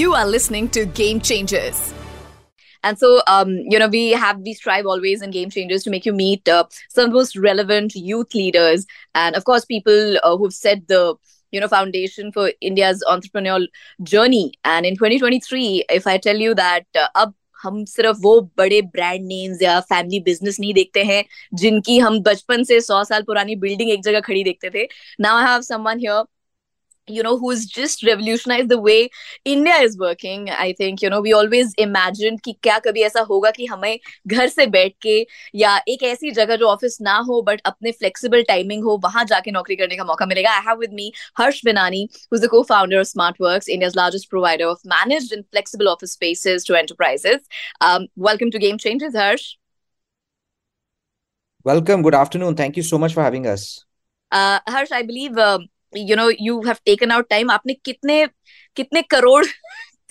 You are listening to Game Changers. And so, we strive always in Game Changers to make you meet some of the most relevant youth leaders. And of course, people who've set the foundation for India's entrepreneurial journey. And in 2023, if I tell you that अब हम सिर्फ वो बड़े brand names या family business नहीं देखते हैं जिनकी हम बचपन से 100 साल पुरानी बिल्डिंग एक जगह खड़ी देखते थे. Now I have someone here, who's just revolutionized the way India is working. I think, we always imagined कि क्या कभी ऐसा होगा कि हमें घर से बैठ के या एक ऐसी जगह जो ऑफिस ना हो बट अपने flexible timing हो वहां जाके नौकरी करने का मौका मिलेगा. I have with me Harsh Binani, who's the co-founder of Smartworks, India's largest provider of managed and flexible office spaces to enterprises. Welcome to Game Changers, Harsh. Welcome. Good afternoon. Thank you so much for having us. Harsh, I believe... you have taken out time. आपने कितने करोड़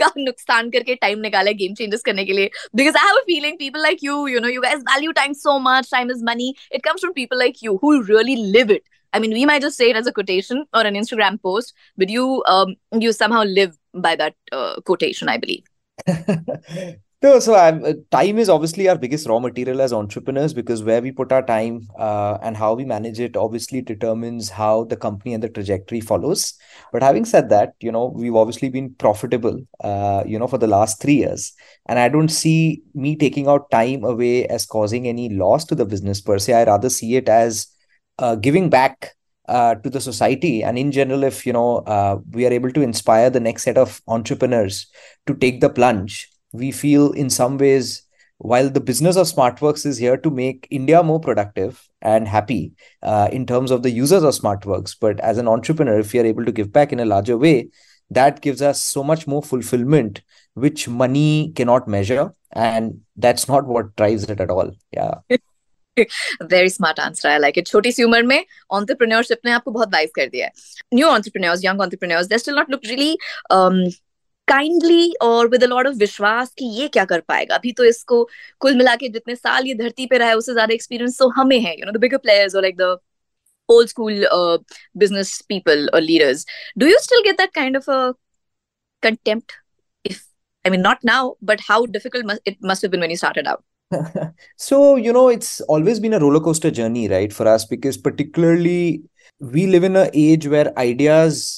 का नुकसान करके time निकाला game changes करने के लिए? Because I have a feeling people like you, you guys value time so much. Time is money. It comes from people like you who really live it. I mean, we might just say it as a quotation or an Instagram post, but you somehow live by that quotation, I believe. So time is obviously our biggest raw material as entrepreneurs, because where we put our time and how we manage it obviously determines how the company and the trajectory follows. But having said that, we've obviously been profitable, for the last 3 years. And I don't see me taking out time away as causing any loss to the business per se. I rather see it as giving back to the society. And in general, if, we are able to inspire the next set of entrepreneurs to take the plunge, we feel in some ways, while the business of Smartworks is here to make India more productive and happy in terms of the users of Smartworks, but as an entrepreneur, if you are able to give back in a larger way, that gives us so much more fulfillment, which money cannot measure. And that's not what drives it at all. Yeah. Very smart answer. I like it. Choti si umar mein entrepreneurship ne aapko bahut wise kar diya hai. New entrepreneurs, young entrepreneurs, they still not look really... kindly और with a lot of विश्वास कि ये क्या कर पाएगा. अभी तो इसको कुल मिला के जितने साल ये धरती पे रहा है उससे ज्यादा एक्सपीरियंस तो हमें है, the bigger players or like the old school business people or leaders. Do you still get that kind of a contempt? Not now, but how difficult it must have been when you started out? So, it's always been a roller coaster journey, right, for us, because particularly we live in an age where ideas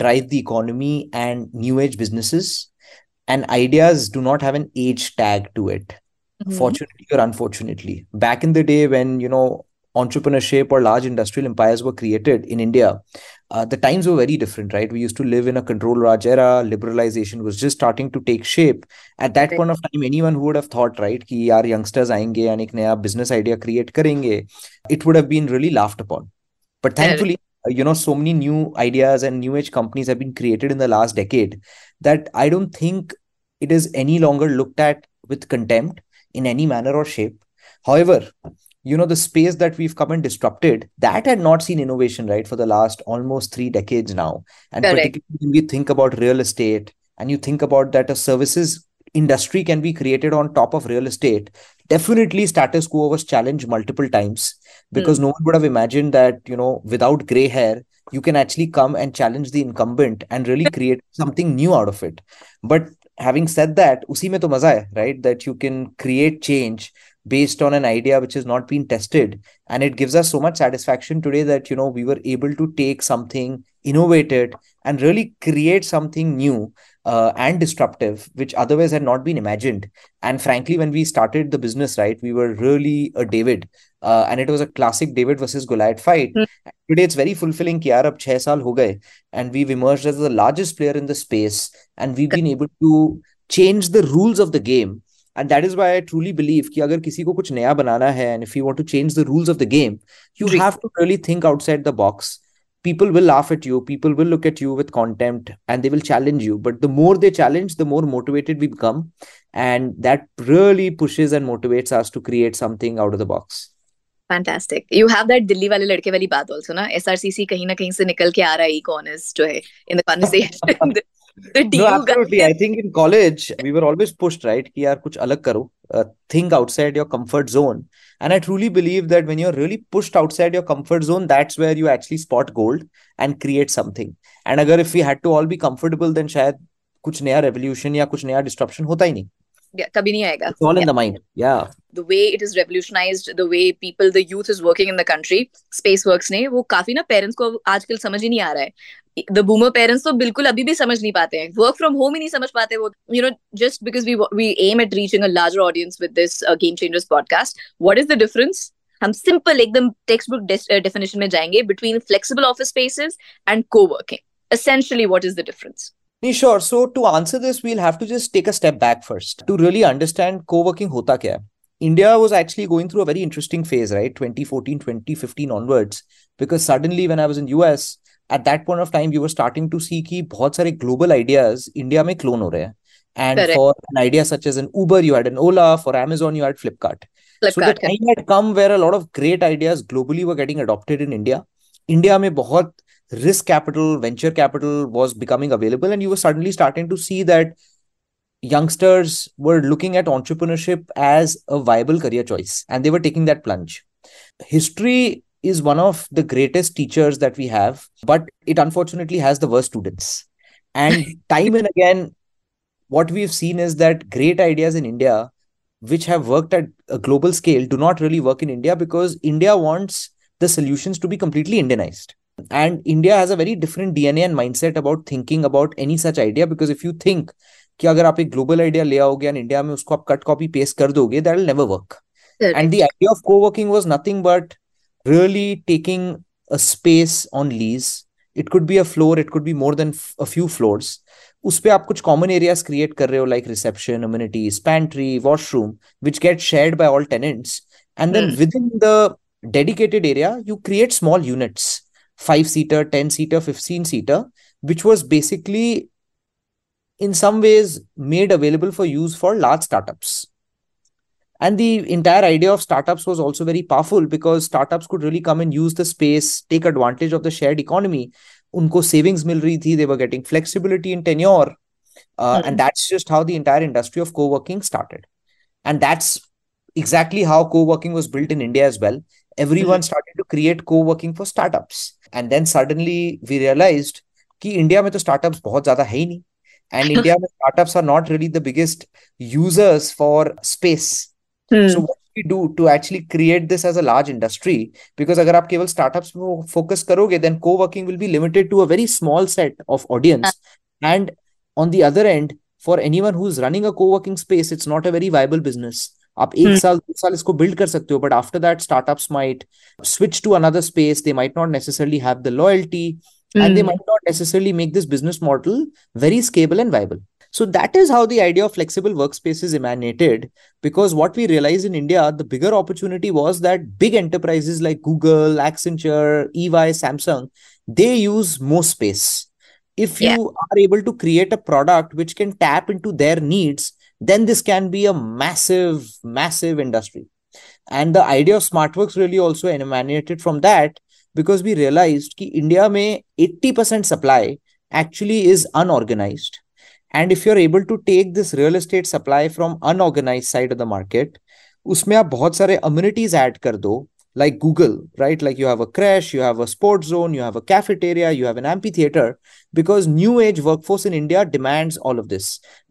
drive the economy and new age businesses, and ideas do not have an age tag to it, fortunately or unfortunately. Back in the day when, entrepreneurship or large industrial empires were created in India, the times were very different, right? We used to live in a control Raj era. Liberalization was just starting to take shape. At that point of time, anyone who would have thought, right, ki yaar youngsters aayenge and ek naya business idea create karenge, it would have been really laughed upon. But thankfully, so many new ideas and new age companies have been created in the last decade that I don't think it is any longer looked at with contempt in any manner or shape. However, the space that we've come and disrupted, that had not seen innovation, right, for the last almost 3 decades now. And particularly when we think about real estate and you think about that a services industry can be created on top of real estate, definitely status quo was challenged multiple times, because no one would have imagined that, without gray hair, you can actually come and challenge the incumbent and really create something new out of it. But having said that, usi mein to maza hai, right? That you can create change based on an idea which has not been tested. And it gives us so much satisfaction today that, we were able to take something, innovate it, and really create something new and disruptive, which otherwise had not been imagined. And frankly, when we started the business, right, we were really a David. And it was a classic David versus Goliath fight. Today, it's very fulfilling ki yaar ab 6 saal ho gaye, and we've emerged as the largest player in the space. And we've been able to change the rules of the game. And that is why I truly believe ki agar kisi ko kuch naya banana hai, and if you want to change the rules of the game, you have to really think outside the box. People will laugh at you, people will look at you with contempt, and they will challenge you. But the more they challenge, the more motivated we become. And that really pushes and motivates us to create something out of the box. Fantastic. You have that Delhi wale ladke wali baat also, na? SRCC kahin na kahin se nikal ke aa raha hai, econ jo hai, in the conversation. No, absolutely. I think in college, we were always pushed, right? Ki yaar kuch alag karo. Think outside your comfort zone. And I truly believe that when you're really pushed outside your comfort zone, that's where you actually spot gold and create something. And agar if we had to all be comfortable, then shayad कुछ नया revolution या कुछ नया disruption होता ही नहीं, कभी नहीं आएगा. It's all in the mind. Yeah. The way it is revolutionized, the way people, the youth is working in the country, Spaceworks ने वो काफी ना पेरेंट्स को आजकल समझ ही नहीं आ रहा है. The boomer parents तो बिल्कुल अभी भी समझ नहीं पाते हैं. Work from home ही नहीं समझ पाते वो. You know, just because we aim at reaching a larger audience with this Game Changers podcast, what is the difference? हम सिंपल एकदम टेक्स्ट बुक डेफिनेशन में जाएंगे between flexible office spaces and co-working. Essentially, what is the difference? Sure. So to answer this, we'll have to just take a step back first to really understand co-working hota kya hai. India was actually going through a very interesting phase, right? 2014, 2015 onwards, because suddenly when I was in US, at that point of time, you were starting to see ki bahut sare global ideas India mein clone ho rahe hain. And correct. For an idea such as an Uber, you had an Ola. For Amazon, you had Flipkart. So the time had come where a lot of great ideas globally were getting adopted in India. India mein bahut risk capital, venture capital was becoming available, and you were suddenly starting to see that youngsters were looking at entrepreneurship as a viable career choice, and they were taking that plunge. History is one of the greatest teachers that we have, but it unfortunately has the worst students. And time and again, what we've seen is that great ideas in India, which have worked at a global scale, do not really work in India because India wants the solutions to be completely Indianized. And India has a very different DNA and mindset about thinking about any such idea, because if you think कि अगर आप एक global idea ले आओगे and India में उसको आप cut copy paste कर दोगे, that will never work. Right. And the idea of co-working was nothing but really taking a space on lease. It could be a floor, it could be more than a few floors. उस पे आप कुछ common areas create कर रहे हो, like reception, amenities, pantry, washroom, which get shared by all tenants. And then within the dedicated area, you create small units. 5-seater, 10-seater, 15-seater, which was basically in some ways made available for use for large startups. And the entire idea of startups was also very powerful because startups could really come and use the space, take advantage of the shared economy. Unko savings mil rahi thi, they were getting flexibility in tenure. And that's just how the entire industry of co-working started. And that's exactly how co-working was built in India as well. Everyone started to create co-working for startups. And then suddenly we realized ki India mein to startups bahut zyada hai nahi. And India mein startups are not really the biggest users for space. So what we do to actually create this as a large industry, because agar aap keval startups mein focus karoge, then co-working will be limited to a very small set of audience. And on the other end, for anyone who's running a co-working space, it's not a very viable business. आप एक साल दो साल इसको build कर सकते हो, but after that startups might switch to another space, they might not necessarily have the loyalty and they might not necessarily make this business model very scalable and viable. So that is how the idea of flexible workspaces emanated, because what we realise in India the bigger opportunity was that big enterprises like Google, Accenture, EY, Samsung, they use more space. If you are able to create a product which can tap into their needs, then this can be a massive, massive industry. And the idea of Smartworks really also emanated from that, because we realized that India mein 80% supply actually is unorganized. And if you're able to take this real estate supply from unorganized side of the market, usme aap bahut sare amenities add kar do, like Google, right? Like you have a crash, you have a sports zone, you have a cafeteria, you have an amphitheater, because new age workforce in India demands all of this.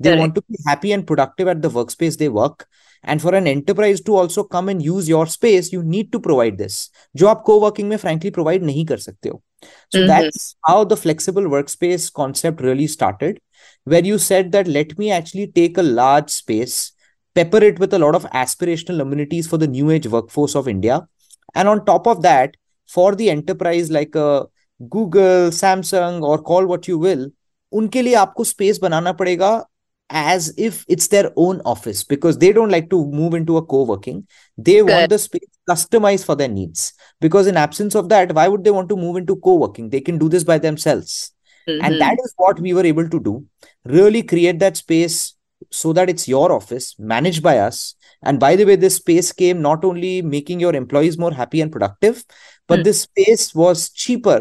They want to be happy and productive at the workspace they work. And for an enterprise to also come and use your space, you need to provide this. Jo aap co-working mein frankly provide nahi kar sakte ho. So that's how the flexible workspace concept really started, where you said that let me actually take a large space, pepper it with a lot of aspirational amenities for the new age workforce of India. And on top of that, for the enterprise like Google, Samsung, or call what you will, unke liye aapko space banana padega as if it's their own office, because they don't like to move into a co-working. They want the space customized for their needs, because in absence of that, why would they want to move into co-working? They can do this by themselves. And that is what we were able to do, really create that space so that it's your office managed by us. And by the way, this space came not only making your employees more happy and productive, but this space was cheaper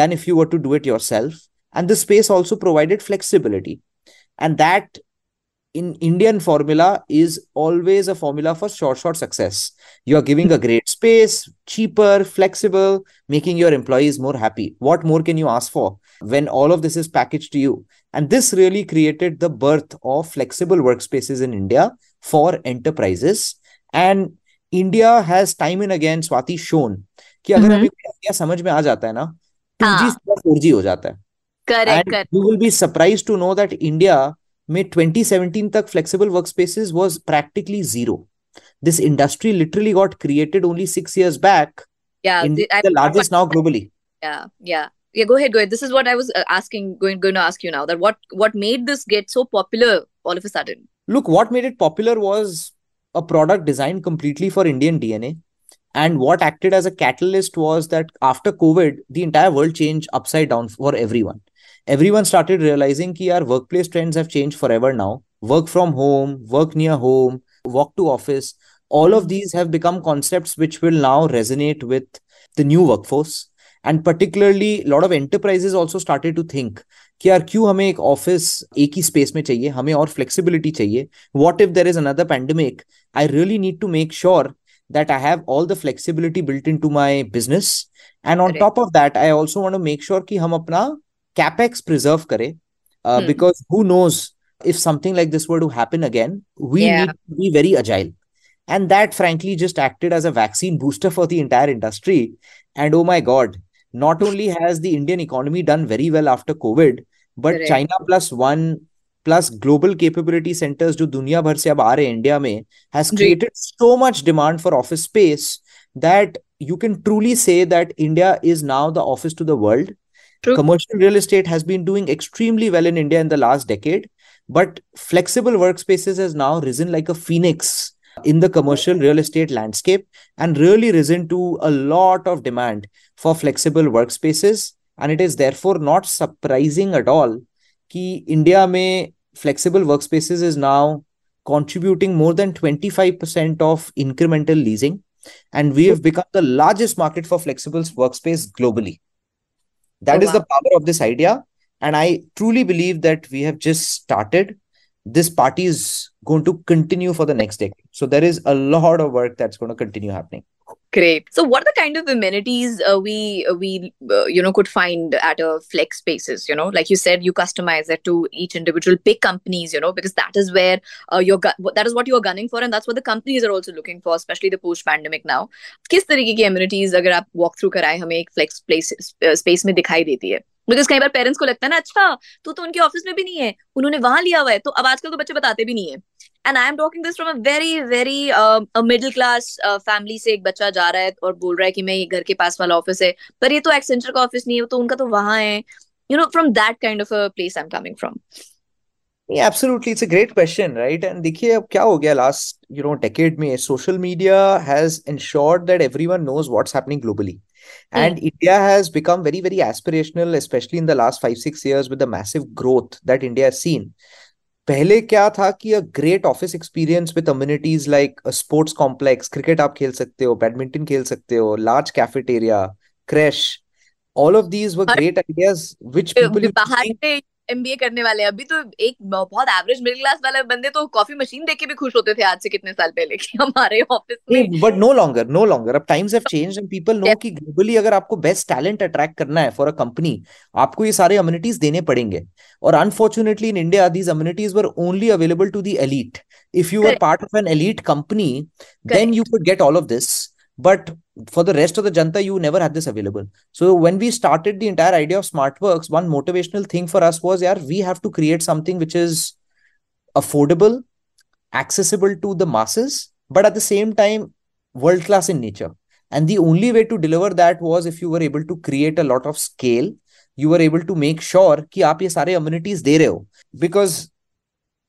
than if you were to do it yourself. And the space also provided flexibility. And that in Indian formula is always a formula for short success. You are giving a great space, cheaper, flexible, making your employees more happy. What more can you ask for when all of this is packaged to you? And this really created the birth of flexible workspaces in India for enterprises. And India has time and again, Swati, shown कि अगर हमें क्या समझ में आ जाता है ना, 2G 4G हो जाता है. Correct. You will be surprised to know that India में 2017 तक flexible workspaces was practically zero. This industry literally got created only 6 years back. Yeah, the largest now globally. Yeah. Go ahead. This is what I was asking. Going to ask you now that what made this get so popular all of a sudden? Look, what made it popular was a product designed completely for Indian DNA. And what acted as a catalyst was that after COVID, the entire world changed upside down for everyone. Everyone started realizing that our workplace trends have changed forever now. Work from home, work near home, walk to office. All of these have become concepts which will now resonate with the new workforce. And particularly, a lot of enterprises also started to think कि यार क्यों हमें एक office एक ही space में चाहिए, हमें और फ्लेक्सिबिलिटी चाहिए. What if there is another pandemic? I really need to make sure that I have all the flexibility built into my business. And on top of that, I also want to make sure कि हम अपना capex preserve करें, because who knows if something like this were to happen again, we need to be very agile. And that frankly just acted as a vaccine booster for the entire industry. And oh my God, not only has the Indian economy done very well after COVID, but China plus one plus global capability centers जो दुनिया भर से अब आ रहे हैं India में has created so much demand for office space that you can truly say that India is now the office to the world. True. Commercial real estate has been doing extremely well in India in the last decade, but flexible workspaces has now risen like a phoenix in the commercial real estate landscape and really risen to a lot of demand for flexible workspaces. And it is therefore not surprising at all कि India में flexible workspaces is now contributing more than 25% of incremental leasing. And we have become the largest market for flexible workspace globally. That is the power of this idea. And I truly believe that we have just started. This party is going to continue for the next decade. So there is a lot of work that's going to continue happening. Great. So what are the kind of amenities we could find at a flex spaces? You know, like you said, you customize it to each individual big companies, you know, because that is where that is what you are gunning for. And that's what the companies are also looking for, especially the post-pandemic now. किस तरीके की amenities अगर आप walk through कराएं हमें एक flex space में दिखाई देती है? Because कई बार पेरेंट्स को लगता है ना, अच्छा तो उनके ऑफिस में भी नहीं है, उन्होंने वहां लिया हुआ है, तो अब आजकल तो बच्चे बताते भी नहीं है. And I am talking this from a very, very middle class family से एक बच्चा जा रहा है और बोल रहा है कि मैं ये घर के पास वाला ऑफिस है, पर ये तो Accenture का ऑफिस नहीं है, तो उनका तो वहां है. You know, from that kind of a place I'm coming from. Yeah, absolutely. It's a great question, right? And देखिए अब क्या हो गया last decade में, social media has ensured that everyone knows what's happening globally. And India has become very, very aspirational, especially in the last 5-6 years with the massive growth that India has seen. पहले क्या था कि a great office experience with amenities like a sports complex, cricket आप खेल सकते हो, badminton खेल सकते हो, large cafeteria, creche, all of these were great ideas which people बाहर से MBA करने वाले अभी तो एक बहुत average middle class वाले बंदे तो coffee machine देख के भी खुश होते थे आज से कितने साल पहले कि हमारे office में. But no longer. अब times have changed and people know कि globally अगर आपको best talent attract करना है for a company, आपको ये सारे amenities देने पड़ेंगे. Or unfortunately in India, these amenities were only available to the elite. If you were part of an elite company, then you could get all of this. But for the rest of the janta, you never had this available. So when we started the entire idea of Smartworks, one motivational thing for us was, we have to create something which is affordable, accessible to the masses, but at the same time, world-class in nature. And the only way to deliver that was if you were able to create a lot of scale, you were able to make sure कि आप ये सारे amenities दे रहे हो, because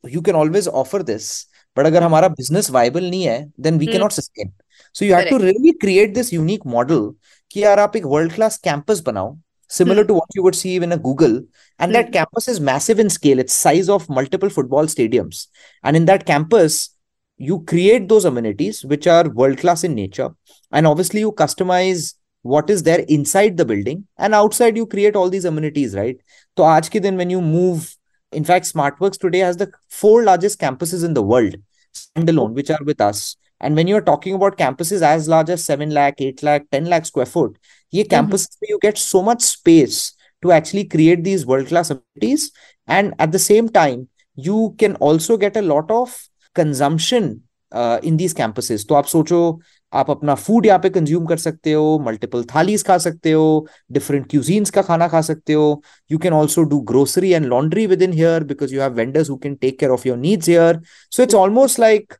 you can always offer this, but अगर हमारा business viable नहीं है, then we cannot sustain. So you have to really create this unique model कि यार आप एक world class campus बनाओ, similar to what you would see in a Google, and that campus is massive in scale. It's size of multiple football stadiums, and in that campus you create those amenities which are world class in nature, and obviously you customize what is there inside the building, and outside you create all these amenities, right? So आज के दिन when you move In fact, Smartworks today has the 4 largest campuses in the world, standalone, which are with us. And when you're talking about campuses as large as 7 lakh, 8 lakh, 10 lakh square foot, ye campuses you get so much space to actually create these world-class abilities. And at the same time, you can also get a lot of consumption in these campuses. So, aap socho, आप अपना food यहाँ पे consume कर सकते हो, multiple thalis खा सकते हो, डिफरेंट क्यूजीन्स का खाना खा सकते हो. You can also do grocery and laundry with in here because you have vendors who can take care of your needs here. So it's almost like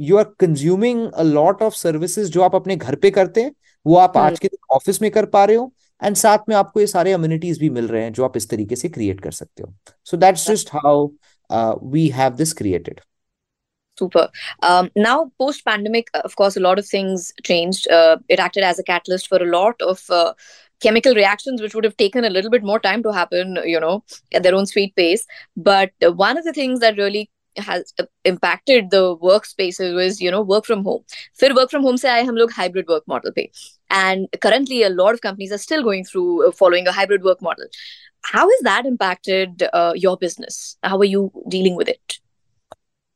you are consuming a lot of services जो आप अपने घर पे करते हैं, वो आप आज के दिन ऑफिस में कर पा रहे हो, एंड साथ में आपको ये सारे अम्यूनिटीज भी मिल रहे हैं जो आप इस तरीके से क्रिएट कर सकते हो. So that's just how we have this created. Super. Now, post-pandemic, of course, a lot of things changed. It acted as a catalyst for a lot of chemical reactions, which would have taken a little bit more time to happen, you know, at their own sweet pace. But one of the things that really has impacted the workspaces was, you know, work from home. Phir work from home se aaye hum log hybrid work model pe. And currently, a lot of companies are still going through following a hybrid work model. How has that impacted your business? How are you dealing with it?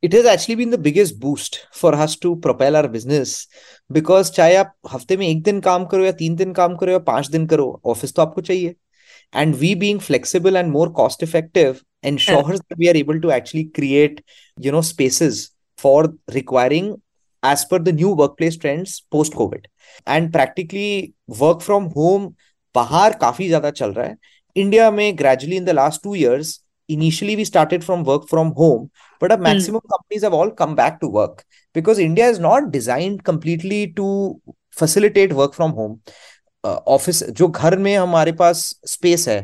It has actually been the biggest boost for us to propel our business because चाहे आप हफ्ते में 1 दिन काम करो या 3 दिन काम करो या 5 दिन करो, ऑफिस तो आपको चाहिए. And we being flexible and more cost effective ensures that we are able to actually create, you know, spaces for requiring as per the new workplace trends post COVID. And practically work from home बाहर काफी ज्यादा चल रहा है. India में gradually in the last 2 years, initially we started from work from home, but maximum companies have all come back to work because India is not designed completely to facilitate work from home. Office, जो घर में हमारे पास space है,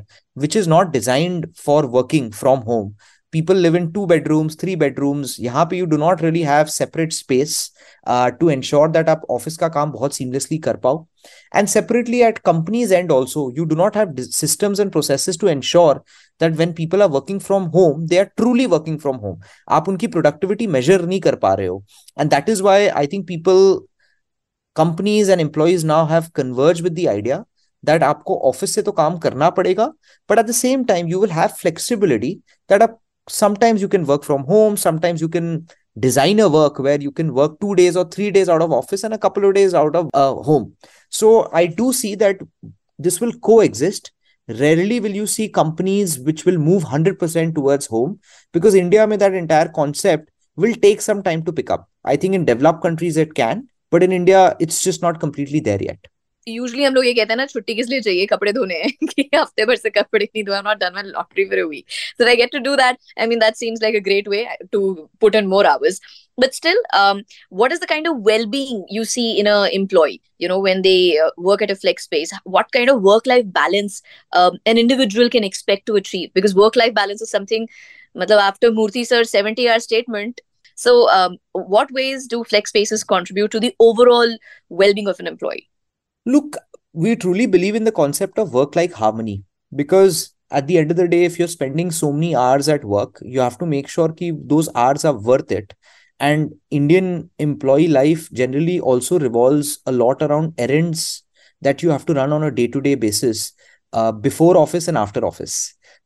which is not designed for working from home. People live in 2 bedrooms, 3 bedrooms. यहाँ पे you do not really have separate space to ensure that आप office का काम बहुत seamlessly कर पाओ. And separately at companies end also, you do not have systems and processes to ensure that when people are working from home, they are truly working from home. आप उनकी productivity measure नहीं कर पा रहे हो. And that is why I think people, companies and employees now have converged with the idea that आपको office से तो काम करना पड़ेगा, but at the same time, you will have flexibility that sometimes you can work from home, sometimes you can design a work where you can work 2 days or 3 days out of office and a couple of days out of home. So I do see that this will coexist. Rarely will you see companies which will move 100% towards home because India mein that entire concept will take some time to pick up. I think in developed countries it can, but in India, it's just not completely there yet. Usually हम लोग ये कहते हैं ना, छुट्टी किस लिए चाहिए, कपड़े धोने हैं कि हफ्ते भर से कपड़े नहीं धोए. I'm not done my laundry for a week. So I get to do that. I mean, that seems like a great way to put in more hours. But still, what is the kind of well-being you see in an employee, you know, when they work at a flex space? What kind of work-life balance an individual can expect to achieve? Because work-life balance is something, matlab, after Murthy sir's 70-hour statement. So what ways do flex spaces contribute to the overall well-being of an employee? Look, we truly believe in the concept of work-life harmony because at the end of the day, if you're spending so many hours at work, you have to make sure that those hours are worth it. And Indian employee life generally also revolves a lot around errands that you have to run on a day-to-day basis before office and after office.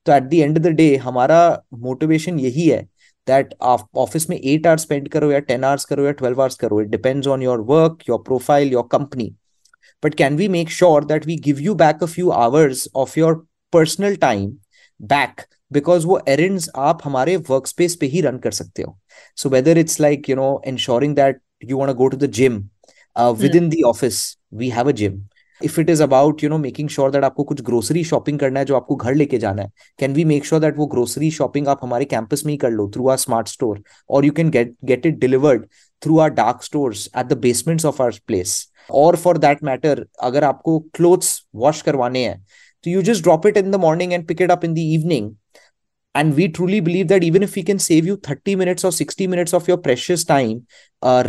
So at the end of the day, our motivation is that आप office में 8 hours spend करो या 10 hours करो या 12 hours करो. It depends on your work, your profile, your company. But can we make sure that we give you back a few hours of your personal time back because wo errands aap hamare workspace pe hi run kar sakte ho. So whether it's like, you know, ensuring that you want to go to the gym within the office, we have a gym. If it is about, you know, making sure that aapko kuch grocery shopping karna hai jo aapko ghar leke jana hai, can we make sure that wo grocery shopping aap hamare campus mein hi kar lo through our smart store, or you can get it delivered through our dark stores at the basements of our place. Or for that matter, agar aapko clothes wash karwane hai, so you just drop it in the morning and pick it up in the evening. And we truly believe that even if we can save you 30 minutes or 60 minutes of your precious time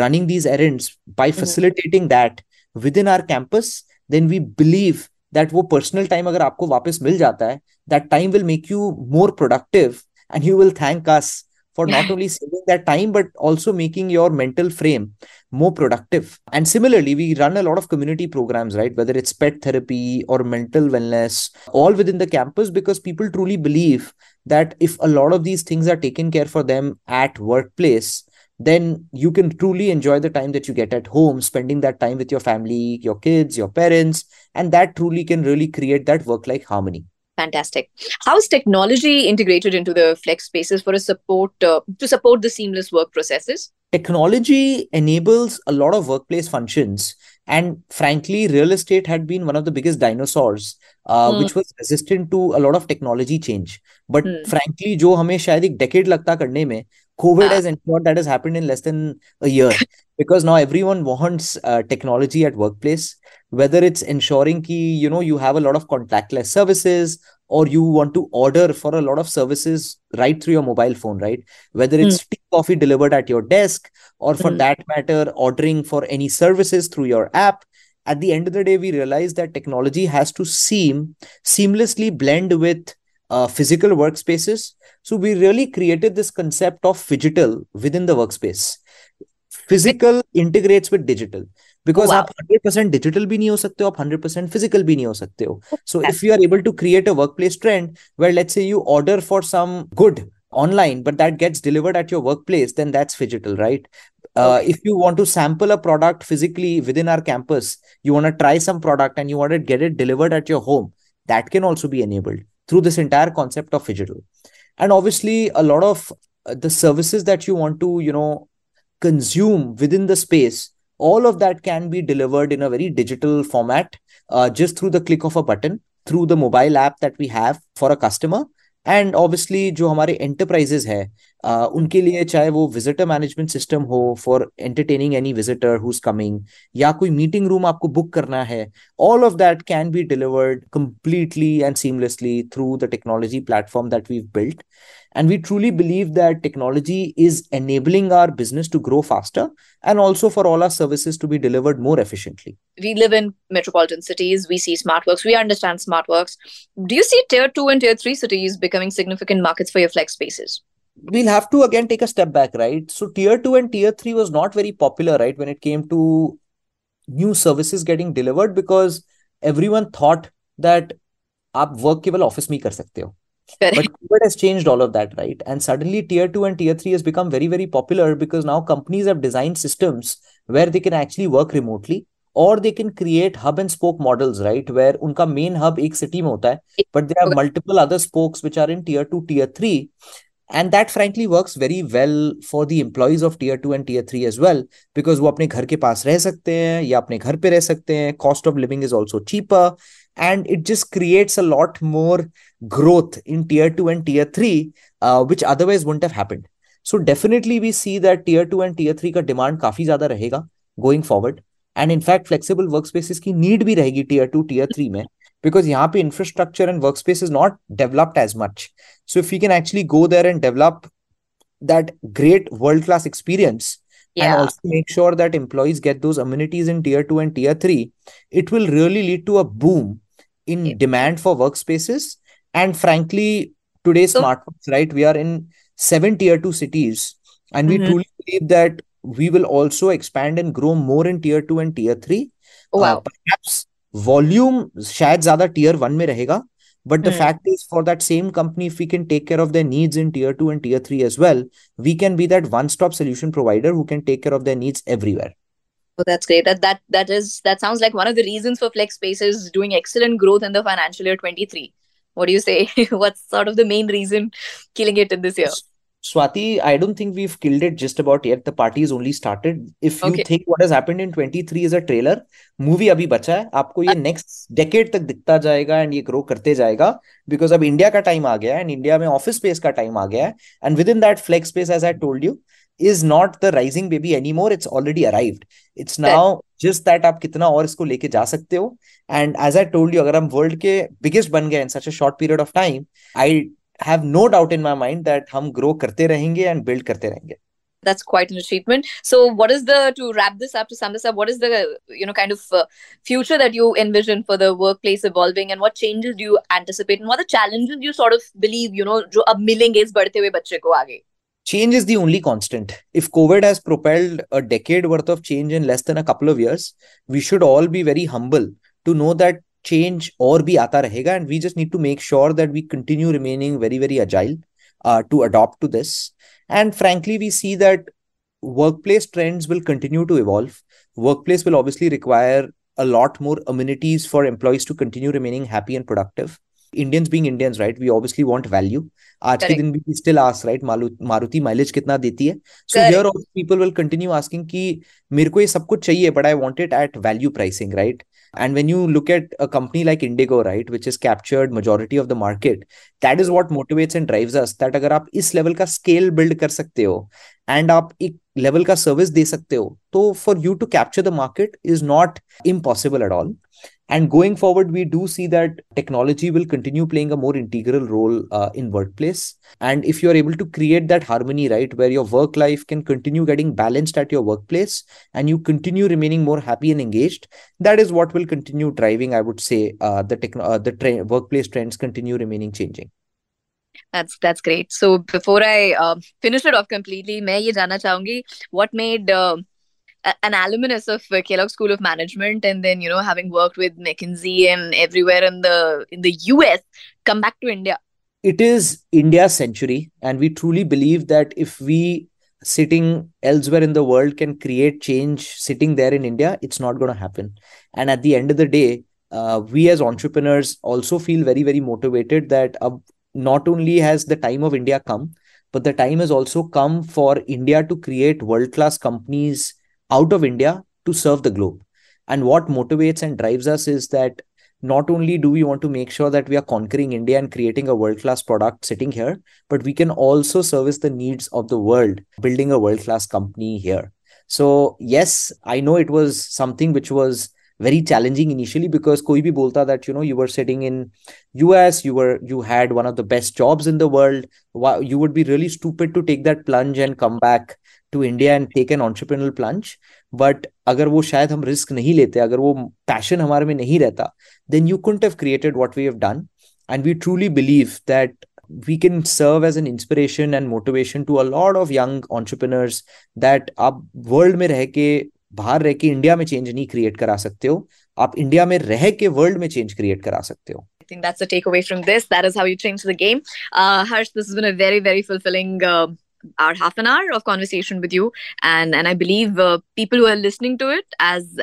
running these errands by facilitating that within our campus, then we believe that wo personal time agar aapko wapas mil jata hai, that time will make you more productive and you will thank us for not only saving that time, but also making your mental frame more productive. And similarly, we run a lot of community programs, right? Whether it's pet therapy or mental wellness, all within the campus, because people truly believe that if a lot of these things are taken care for them at workplace, then you can truly enjoy the time that you get at home, spending that time with your family, your kids, your parents, and that truly can really create that work-life harmony. Fantastic. How is technology integrated into the flex spaces for a support the seamless work processes? Technology enables a lot of workplace functions. And frankly, real estate had been one of the biggest dinosaurs, which was resistant to a lot of technology change. But frankly, जो हमें शायद एक decade लगता करने में, COVID has ensured that has happened in less than a year. Because now everyone wants technology at workplace, whether it's ensuring ki, you know, you have a lot of contactless services, or you want to order for a lot of services right through your mobile phone, right? Whether it's tea, coffee delivered at your desk, or for that matter, ordering for any services through your app. At the end of the day, we realize that technology has to seamlessly blend with physical workspaces. So we really created this concept of phygital within the workspace. Physical integrates with digital. Because आप 100% digital भी नहीं हो सकते हो, आप 100% physical भी नहीं हो सकते हो. So if you are able to create a workplace trend where let's say you order for some good online, but that gets delivered at your workplace, then that's phygital, right? If you want to sample a product physically within our campus, you want to try some product and you want to get it delivered at your home, that can also be enabled through this entire concept of phygital. And obviously a lot of the services that you want to, you know, consume within the space, all of that can be delivered in a very digital format, just through the click of a button, through the mobile app that we have for a customer. And obviously, जो हमारे enterprises है, उनके लिए चाहे वो visitor management system हो for entertaining any visitor who's coming, या कोई meeting room आपको book करना है, all of that can be delivered completely and seamlessly through the technology platform that we've built. And we truly believe that technology is enabling our business to grow faster and also for all our services to be delivered more efficiently. We live in metropolitan cities. We see Smartworks. We understand Smartworks. Do you see tier 2 and tier 3 cities becoming significant markets for your flex spaces? We'll have to again take a step back, right? So tier 2 and tier 3 was not very popular, right? When it came to new services getting delivered, because everyone thought that आप work केवल office में कर सकते हो. But COVID has changed all of that, right? And suddenly tier 2 and tier 3 has become very, very popular because now companies have designed systems where they can actually work remotely, or they can create hub and spoke models, right? Where unka main hub ek city mein hota hai, but there are multiple other spokes which are in tier 2, tier 3. And that frankly works very well for the employees of tier 2 and tier 3 as well, because wo apne ghar ke paas reh sakte hain ya apne ghar pe reh sakte hain. Cost of living is also cheaper. And it just creates a lot more growth in tier 2 and tier 3, which otherwise wouldn't have happened. So definitely we see that tier 2 and tier 3 ka demand काफी ज़्यादा रहेगा going forward. And in fact, flexible workspaces की need भी रहेगी tier 2, tier 3 में, because यहाँ पे infrastructure and workspace is not developed as much. So if we can actually go there and develop that great world-class experience, and also make sure that employees get those amenities in tier 2 and tier 3, it will really lead to a boom in demand for workspaces. And frankly, today's Smartworks, right? We are in 7 tier 2 cities, and we truly believe that we will also expand and grow more in tier 2 and tier 3. Perhaps volume shayad zyada tier 1 mein rahega. But the fact is, for that same company, if we can take care of their needs in tier 2 and tier 3 as well, we can be that one-stop solution provider who can take care of their needs everywhere. Oh, that's great. That sounds like one of the reasons for flex spaces doing excellent growth in the financial year 23. What do you say? What's sort of the main reason killing it in this year? Swati, I don't think we've killed it just about yet. The party has only started. If you think what has happened in 23 is a trailer, movie abhi bacha hai. Aapko ye next decade tak dikhta jayega and ye grow karte jayega, because ab India ka time aa gaya hai, and India mein office space ka time aa gaya hai. And within that, flex space, as I told you, is not the rising baby anymore. It's already arrived. It's now just that aap kitna aur isko leke ja sakte ho. And as I told you, agar hum world ke biggest ban gaye in such a short period of time, I have no doubt in my mind that hum grow karte rahenge and build karte rahenge. That's quite an achievement. So what is to sum this up, what is the, you know, kind of future that you envision for the workplace evolving, and what changes do you anticipate, and what are the challenges you sort of believe, you know, jo ab milenge is badhte hue bacche ko aage? Change is the only constant. If COVID has propelled a decade worth of change in less than a couple of years, we should all be very humble to know that change aur bhi aata rahega, and we just need to make sure that we continue remaining very, very agile to adopt to this. And frankly, we see that workplace trends will continue to evolve. Workplace will obviously require a lot more amenities for employees to continue remaining happy and productive. Indians being Indians, right? We obviously want value. Aaj ke din bhi we still ask, right? Maruti mileage kitna deti hai? So correct. Here also people will continue asking ki mere ko ye sab kuch chahiye, but I want it at value pricing, right? And when you look at a company like Indigo, right, which has captured majority of the market, that is what motivates and drives us. That agar aap is level ka scale build kar sakte ho and aap ek level ka service de sakte ho, to for you to capture the market is not impossible at all. And going forward, we do see that technology will continue playing a more integral role in workplace. And if you are able to create that harmony, right, where your work life can continue getting balanced at your workplace and you continue remaining more happy and engaged, that is what will continue driving, I would say, workplace trends continue remaining changing. That's great. So before I finish it off completely, main ye janna chahungi, what made... an alumnus of Kellogg School of Management, and then, you know, having worked with McKinsey and everywhere in the US, come back to India? It is India's century, and we truly believe that if we sitting elsewhere in the world can create change sitting there in India, it's not going to happen. And at the end of the day, we as entrepreneurs also feel very, very motivated that not only has the time of India come, but the time has also come for India to create world-class companies out of India to serve the globe. And what motivates and drives us is that not only do we want to make sure that we are conquering India and creating a world-class product sitting here, but we can also service the needs of the world, building a world-class company here. So yes, I know it was something which was very challenging initially, because koi bhi bolta that, you know, you were sitting in US, you had one of the best jobs in the world. You would be really stupid to take that plunge and come back to India and take an entrepreneurial plunge. But agar wo shayad hum risk nahi lete, agar wo passion hamare mein nahi rehta, then you couldn't have created what we have done. And we truly believe that we can serve as an inspiration and motivation to a lot of young entrepreneurs that aap world mein reh ke, bahar reh ke India mein change nahi create kara sakte ho. Aap India mein reh ke world mein change create kara sakte ho. I think that's the takeaway from this. That is how you change the game. Harsh, this has been a very, very fulfilling half an hour of conversation with you, and I believe people who are listening to it as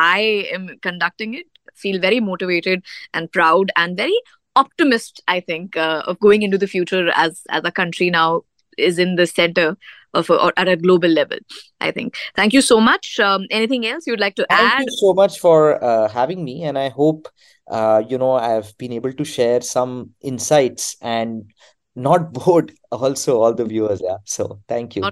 I am conducting it feel very motivated and proud and very optimist, I think, of going into the future as a country now is in the center of or at a global level, I think. Thank you so much. Anything else you'd like to add? Thank you so much for having me, and I hope I've been able to share some insights and not bored also all the viewers. Yeah. So thank you.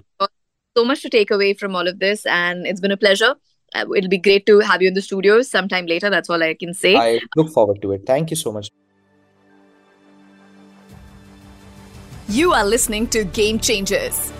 So much to take away from all of this, and it's been a pleasure. It'll be great to have you in the studio sometime later. That's all I can say. I look forward to it. Thank you so much. You are listening to Game Changers.